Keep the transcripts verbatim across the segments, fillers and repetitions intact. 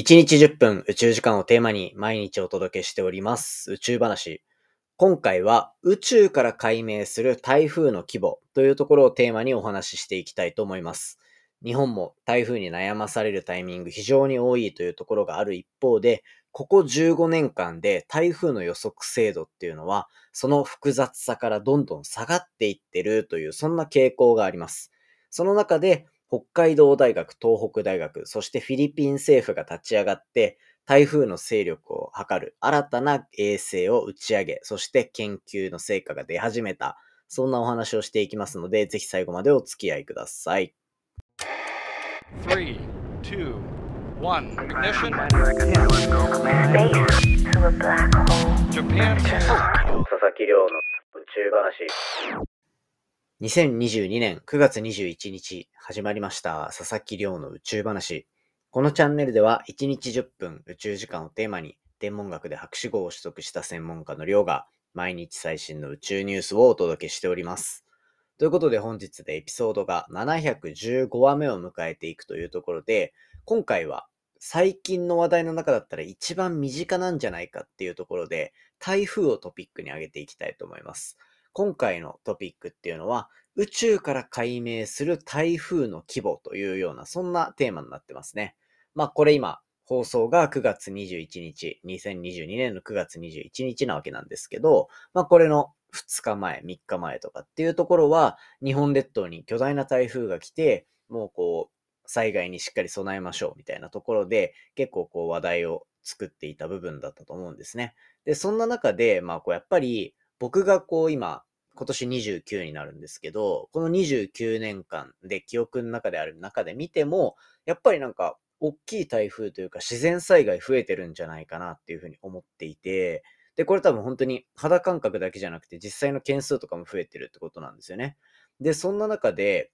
いちにちじゅっぷん宇宙時間をテーマに毎日お届けしております宇宙話。今回は宇宙から解明する台風の規模というところをテーマにお話ししていきたいと思います。日本も台風に悩まされるタイミング非常に多いというところがある一方で、ここじゅうごねんかんで台風の予測精度っていうのはその複雑さからどんどん下がっていってるというそんな傾向があります。その中で北海道大学、東北大学、そしてフィリピン政府が立ち上がって台風の勢力を測る新たな衛星を打ち上げ、そして研究の成果が出始めた、そんなお話をしていきますので、ぜひ最後までお付き合いください。にせんにじゅうにねんくがつにじゅういちにち始まりました佐々木亮の宇宙話。このチャンネルではいちにちじゅっぷん宇宙時間をテーマに天文学で博士号を取得した専門家の亮が毎日最新の宇宙ニュースをお届けしております。ということで本日でエピソードがななひゃくじゅうごわめを迎えていくというところで、今回は最近の話題の中だったら一番身近なんじゃないかっていうところで台風をトピックに挙げていきたいと思います。今回のトピックっていうのは宇宙から解明する台風の規模というようなそんなテーマになってますね。まあこれ今放送がくがつにじゅういちにち、にせんにじゅうにねんのくがつにじゅういちにちなわけなんですけど、まあこれのふつかまえ、みっかまえとかっていうところは日本列島に巨大な台風が来て、もうこう災害にしっかり備えましょうみたいなところで結構こう話題を作っていた部分だったと思うんですね。で、そんな中でまあこうやっぱり僕がこう今、今年にじゅうきゅうになるんですけど、このにじゅうきゅうねんかんで記憶の中である中で見ても、やっぱりなんか大きい台風というか自然災害増えてるんじゃないかなっていうふうに思っていて、で、これ多分本当に肌感覚だけじゃなくて実際の件数とかも増えてるってことなんですよね。で、そんな中で、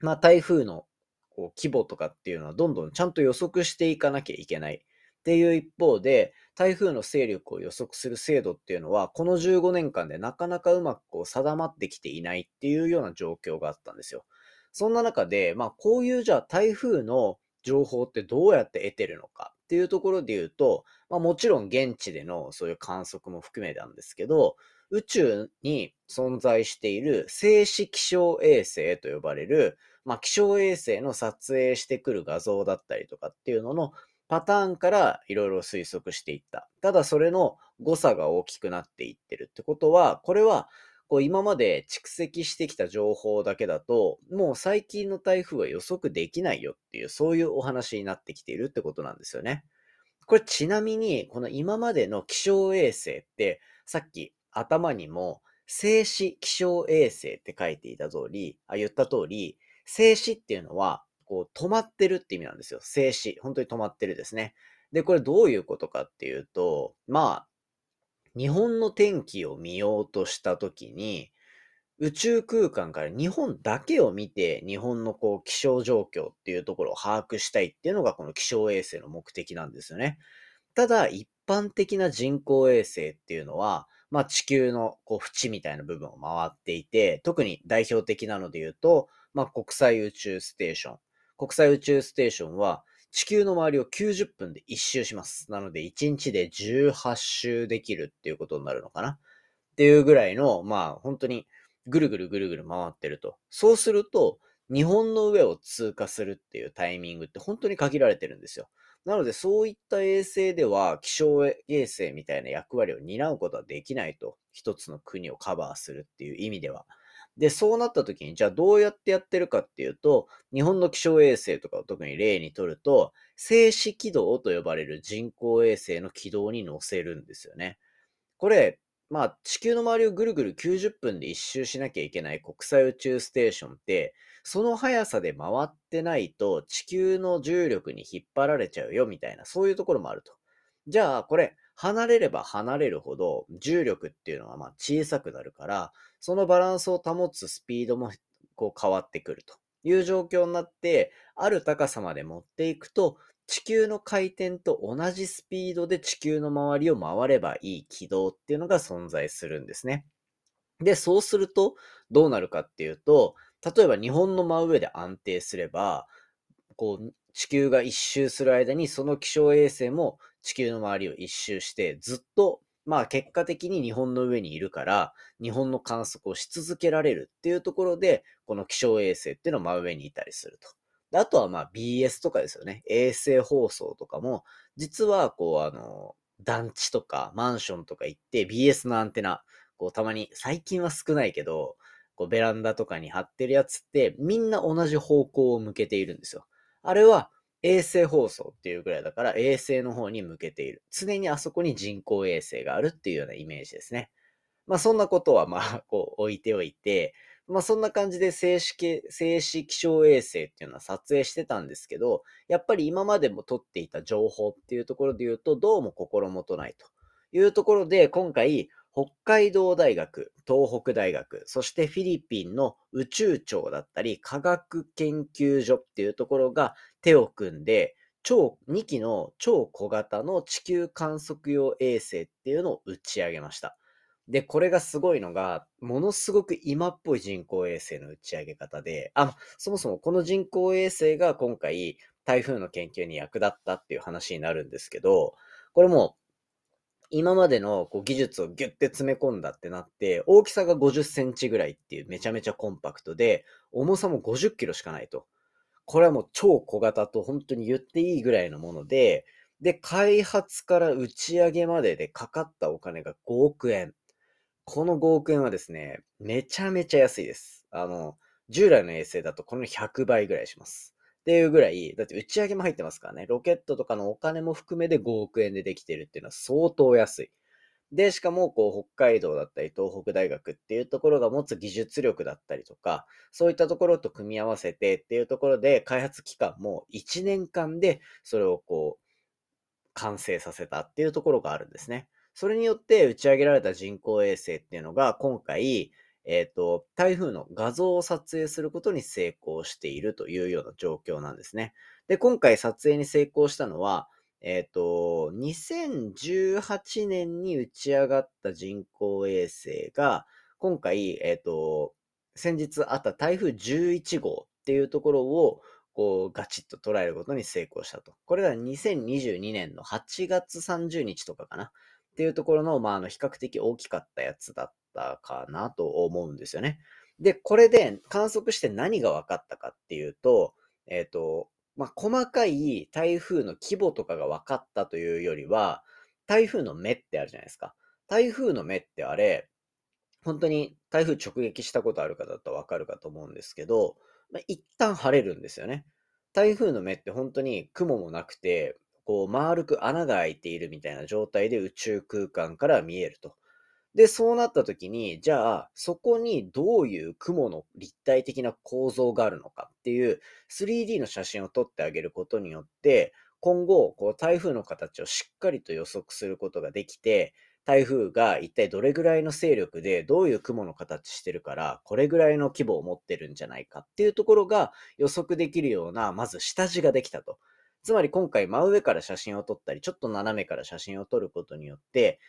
まあ台風のこう規模とかっていうのはどんどんちゃんと予測していかなきゃいけない。っていう一方で、台風の勢力を予測する精度っていうのは、このじゅうごねんかんでなかなかうまくこう定まってきていないっていうような状況があったんですよ。そんな中で、まあこういうじゃあ台風の情報ってどうやって得てるのかっていうところで言うと、まあもちろん現地でのそういう観測も含めなんですけど、宇宙に存在している静止気象衛星と呼ばれる、まあ気象衛星の撮影してくる画像だったりとかっていうのの、パターンからいろいろ推測していった。ただそれの誤差が大きくなっていってるってことは、これはこう今まで蓄積してきた情報だけだと、もう最近の台風は予測できないよっていう、そういうお話になってきているってことなんですよね。これちなみに、この今までの気象衛星って、さっき頭にも静止気象衛星って書いていた通り、あ、言った通り、静止っていうのは、こう止まってるって意味なんですよ。静止。本当に止まってるですね。で、これどういうことかっていうと、まあ、日本の天気を見ようとしたときに、宇宙空間から日本だけを見て、日本のこう気象状況っていうところを把握したいっていうのが、この気象衛星の目的なんですよね。ただ、一般的な人工衛星っていうのは、まあ、地球のこう縁みたいな部分を回っていて、特に代表的なので言うと、まあ、国際宇宙ステーション。国際宇宙ステーションは地球の周りをきゅうじゅっぷんでいっ周します。なのでいちにちでじゅうはっしゅうできるっていうことになるのかなっていうぐらいの、まあ本当にぐるぐるぐるぐる回ってると。そうすると日本の上を通過するっていうタイミングって本当に限られてるんですよ。なのでそういった衛星では気象衛星みたいな役割を担うことはできないと。一つの国をカバーするっていう意味では。で、そうなった時に、じゃあどうやってやってるかっていうと、日本の気象衛星とかを特に例にとると、静止軌道と呼ばれる人工衛星の軌道に乗せるんですよね。これ、まあ地球の周りをぐるぐるきゅうじゅっぷんで一周しなきゃいけない国際宇宙ステーションって、その速さで回ってないと地球の重力に引っ張られちゃうよみたいな、そういうところもあると。じゃあこれ、離れれば離れるほど重力っていうのはまあ小さくなるから、そのバランスを保つスピードもこう変わってくるという状況になって、ある高さまで持っていくと、地球の回転と同じスピードで地球の周りを回ればいい軌道っていうのが存在するんですね。で、そうするとどうなるかっていうと、例えば日本の真上で安定すれば、こう地球が一周する間にその気象衛星も地球の周りを一周してずっとまあ結果的に日本の上にいるから日本の観測をし続けられるっていうところでこの気象衛星っていうのを真上にいたりすると。であとはまあ ビーエス とかですよね。衛星放送とかも実はこうあの団地とかマンションとか行って ビーエス のアンテナこうたまに最近は少ないけどこうベランダとかに張ってるやつってみんな同じ方向を向けているんですよ。あれは衛星放送っていうぐらいだから衛星の方に向けている。常にあそこに人工衛星があるっていうようなイメージですね。まあそんなことはまあこう置いておいて、まあそんな感じで静止、静止気象衛星っていうのは撮影してたんですけど、やっぱり今までも撮っていた情報っていうところで言うとどうも心もとないというところで今回北海道大学、東北大学、そしてフィリピンの宇宙庁だったり科学研究所っていうところが手を組んで超にきの超小型の地球観測用衛星っていうのを打ち上げました。で、これがすごいのがものすごく今っぽい人工衛星の打ち上げ方で、あ、そもそもこの人工衛星が今回台風の研究に役立ったっていう話になるんですけど、これも今までのこう技術をギュッて詰め込んだってなって、大きさがごじゅっセンチぐらいっていうめちゃめちゃコンパクトで、重さもごじゅっキロしかないと。これはもう超小型と本当に言っていいぐらいのもので、で、開発から打ち上げまででかかったお金がごおくえん。このごおくえんはですね、めちゃめちゃ安いです。あの、従来の衛星だとこのひゃくばいぐらいします。っていうぐらい、だって打ち上げも入ってますからね、ロケットとかのお金も含めでごおくえんでできてるっていうのは相当安い。で、しかもこう北海道だったり東北大学っていうところが持つ技術力だったりとか、そういったところと組み合わせてっていうところで開発期間もいちねんかんでそれをこう完成させたっていうところがあるんですね。それによって打ち上げられた人工衛星っていうのが今回、えっと、台風の画像を撮影することに成功しているというような状況なんですね。で、今回撮影に成功したのは、えっと、にせんじゅうはちねんに打ち上がった人工衛星が、今回、えっと、先日あった台風じゅういちごうっていうところを、こう、ガチッと捉えることに成功したと。これがにせんにじゅうにねんのはちがつさんじゅうにちとかかなっていうところの、まあ、あの、比較的大きかったやつだった。かなと思うんですよね。で、これで観測して何が分かったかっていうと、えっと、まあ、細かい台風の規模とかが分かったというよりは、台風の目ってあるじゃないですか。台風の目ってあれ、本当に台風直撃したことある方だったら分かるかと思うんですけど、まあ、一旦晴れるんですよね。台風の目って本当に雲もなくて、こう丸く穴が開いているみたいな状態で宇宙空間から見えると。で、そうなった時に、じゃあ、そこにどういう雲の立体的な構造があるのかっていう スリーディー の写真を撮ってあげることによって、今後、こう台風の形をしっかりと予測することができて、台風が一体どれぐらいの勢力でどういう雲の形してるから、これぐらいの規模を持ってるんじゃないかっていうところが予測できるような、まず下地ができたと。つまり今回真上から写真を撮ったり、ちょっと斜めから写真を撮ることによって、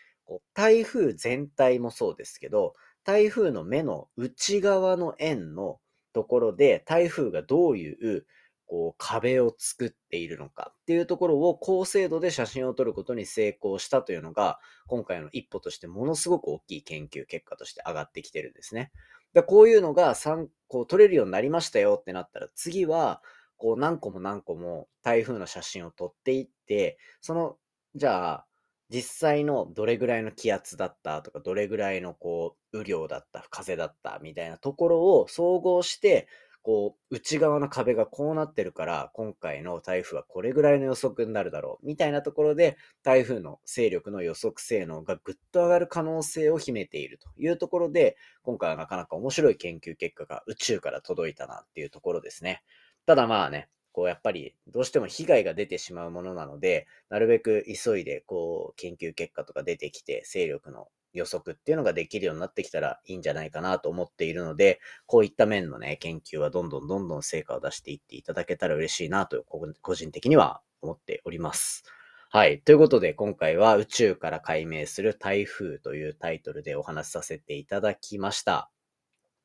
台風全体もそうですけど、台風の目の内側の円のところで台風がどういう、こう壁を作っているのかっていうところを高精度で写真を撮ることに成功したというのが今回の一歩としてものすごく大きい研究結果として上がってきてるんですね。で、こういうのが参考撮れるようになりましたよってなったら次はこう何個も何個も台風の写真を撮っていって、そのじゃあ実際のどれぐらいの気圧だったとか、どれぐらいのこう雨量だった、風だったみたいなところを総合して、こう内側の壁がこうなってるから、今回の台風はこれぐらいの予測になるだろうみたいなところで、台風の勢力の予測性能がぐっと上がる可能性を秘めているというところで、今回はなかなか面白い研究結果が宇宙から届いたなっていうところですね。ただまあね、こうやっぱりどうしても被害が出てしまうものなので、なるべく急いでこう研究結果とか出てきて勢力の予測っていうのができるようになってきたらいいんじゃないかなと思っているので、こういった面のね研究はどんどんどんどん成果を出していっていただけたら嬉しいなと個人的には思っております。はい。ということで今回は宇宙から解明する台風というタイトルでお話しさせていただきました。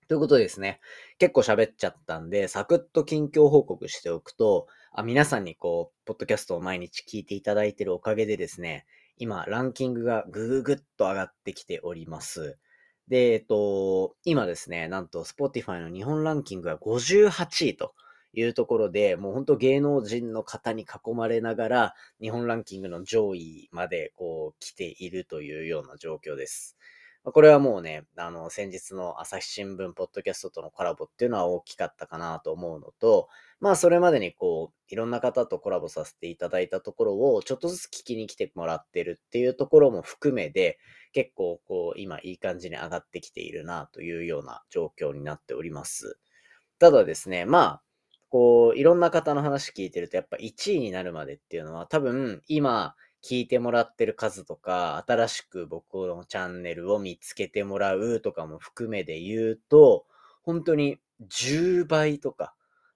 ということでですね、結構喋っちゃったんで、サクッと近況報告しておくと、あ皆さんにこうポッドキャストを毎日聞いていただいているおかげでですね、今ランキングがぐーぐっと上がってきております。で、えっと、今ですね、なんと Spotify の日本ランキングがごじゅうはちいというところで、もう本当芸能人の方に囲まれながら、日本ランキングの上位までこう来ているというような状況です。これはもうね、あの、先日の朝日新聞ポッドキャストとのコラボっていうのは大きかったかなと思うのと、まあそれまでにこう、いろんな方とコラボさせていただいたところをちょっとずつ聞きに来てもらってるっていうところも含めで、結構こう、今いい感じに上がってきているなというような状況になっております。ただですね、まあ、こう、いろんな方の話聞いてるとやっぱいちいになるまでっていうのは多分今、聞いてもらってる数とか、新しく僕のチャンネルを見つけてもらうとかも含めで言うと、本当にじゅうばいとか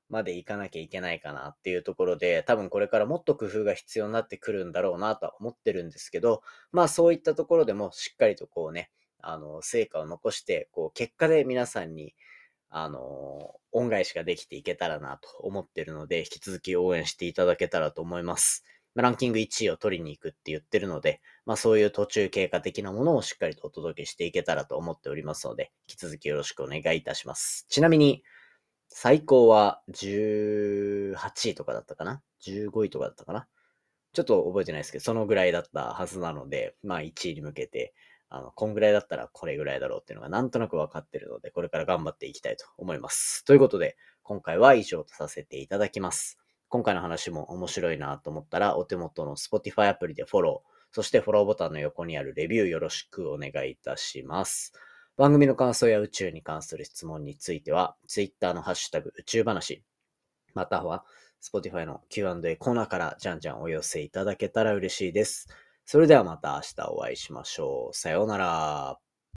までいかなきゃいけないかなっていうところで、多分これからもっと工夫が必要になってくるんだろうなとは思ってるんですけど、まあそういったところでもしっかりとこうね、あの、成果を残して、こう結果で皆さんに、あの、恩返しができていけたらなと思ってるので、引き続き応援していただけたらと思います。ランキングいちいを取りに行くって言ってるので、まあそういう途中経過的なものをしっかりとお届けしていけたらと思っておりますので、引き続きよろしくお願いいたします。ちなみに、最高はじゅうはちいとかだったかな?じゅうごいとかだったかなちょっと覚えてないですけど、そのぐらいだったはずなので、まあいちいに向けて、あの、こんぐらいだったらこれぐらいだろうっていうのがなんとなく分かってるので、これから頑張っていきたいと思います。ということで、今回は以上とさせていただきます。今回の話も面白いなと思ったら、お手元の Spotify アプリでフォロー、そしてフォローボタンの横にあるレビューよろしくお願いいたします。番組の感想や宇宙に関する質問については、Twitter のハッシュタグ宇宙話、または Spotify の キューアンドエー コーナーからじゃんじゃんお寄せいただけたら嬉しいです。それではまた明日お会いしましょう。さようなら。